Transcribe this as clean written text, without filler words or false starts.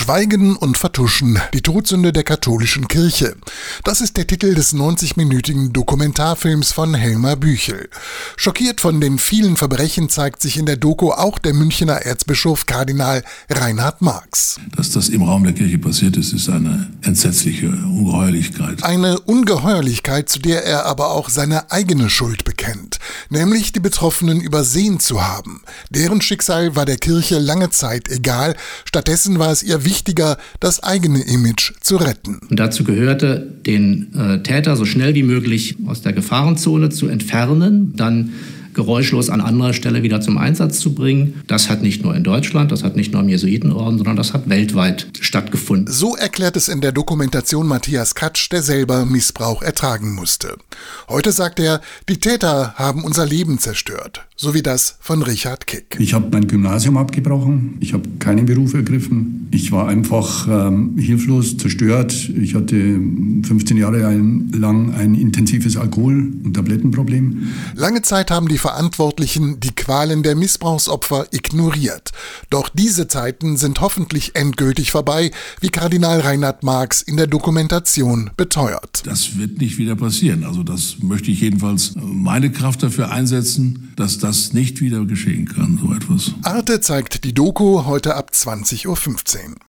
Schweigen und Vertuschen, die Todsünde der katholischen Kirche. Das ist der Titel des 90-minütigen Dokumentarfilms von Helmar Büchel. Schockiert von den vielen Verbrechen zeigt sich in der Doku auch der Münchner Erzbischof Kardinal Reinhard Marx. Dass das im Raum der Kirche passiert ist, ist eine entsetzliche Ungeheuerlichkeit. Eine Ungeheuerlichkeit, zu der er aber auch seine eigene Schuld bekennt, nämlich die Betroffenen übersehen zu haben. Deren Schicksal war der Kirche lange Zeit egal, stattdessen war es ihr wichtiger, das eigene Image zu retten. Und dazu gehörte, den Täter so schnell wie möglich aus der Gefahrenzone zu entfernen, dann geräuschlos an anderer Stelle wieder zum Einsatz zu bringen. Das hat nicht nur in Deutschland, das hat nicht nur im Jesuitenorden, sondern das hat weltweit stattgefunden. So erklärt es in der Dokumentation Matthias Katsch, der selber Missbrauch ertragen musste. Heute sagt er, die Täter haben unser Leben zerstört, so wie das von Richard Kick. Ich habe mein Gymnasium abgebrochen, ich habe keinen Beruf ergriffen, ich war einfach hilflos, zerstört. Ich hatte 15 Jahre lang ein intensives Alkohol- und Tablettenproblem. Lange Zeit haben die Verantwortlichen die Qualen der Missbrauchsopfer ignoriert. Doch diese Zeiten sind hoffentlich endgültig vorbei, wie Kardinal Reinhard Marx in der Dokumentation beteuert. Das wird nicht wieder passieren. Also das möchte ich jedenfalls meine Kraft dafür einsetzen, dass das nicht wieder geschehen kann, so etwas. Arte zeigt die Doku heute ab 20.15 Uhr.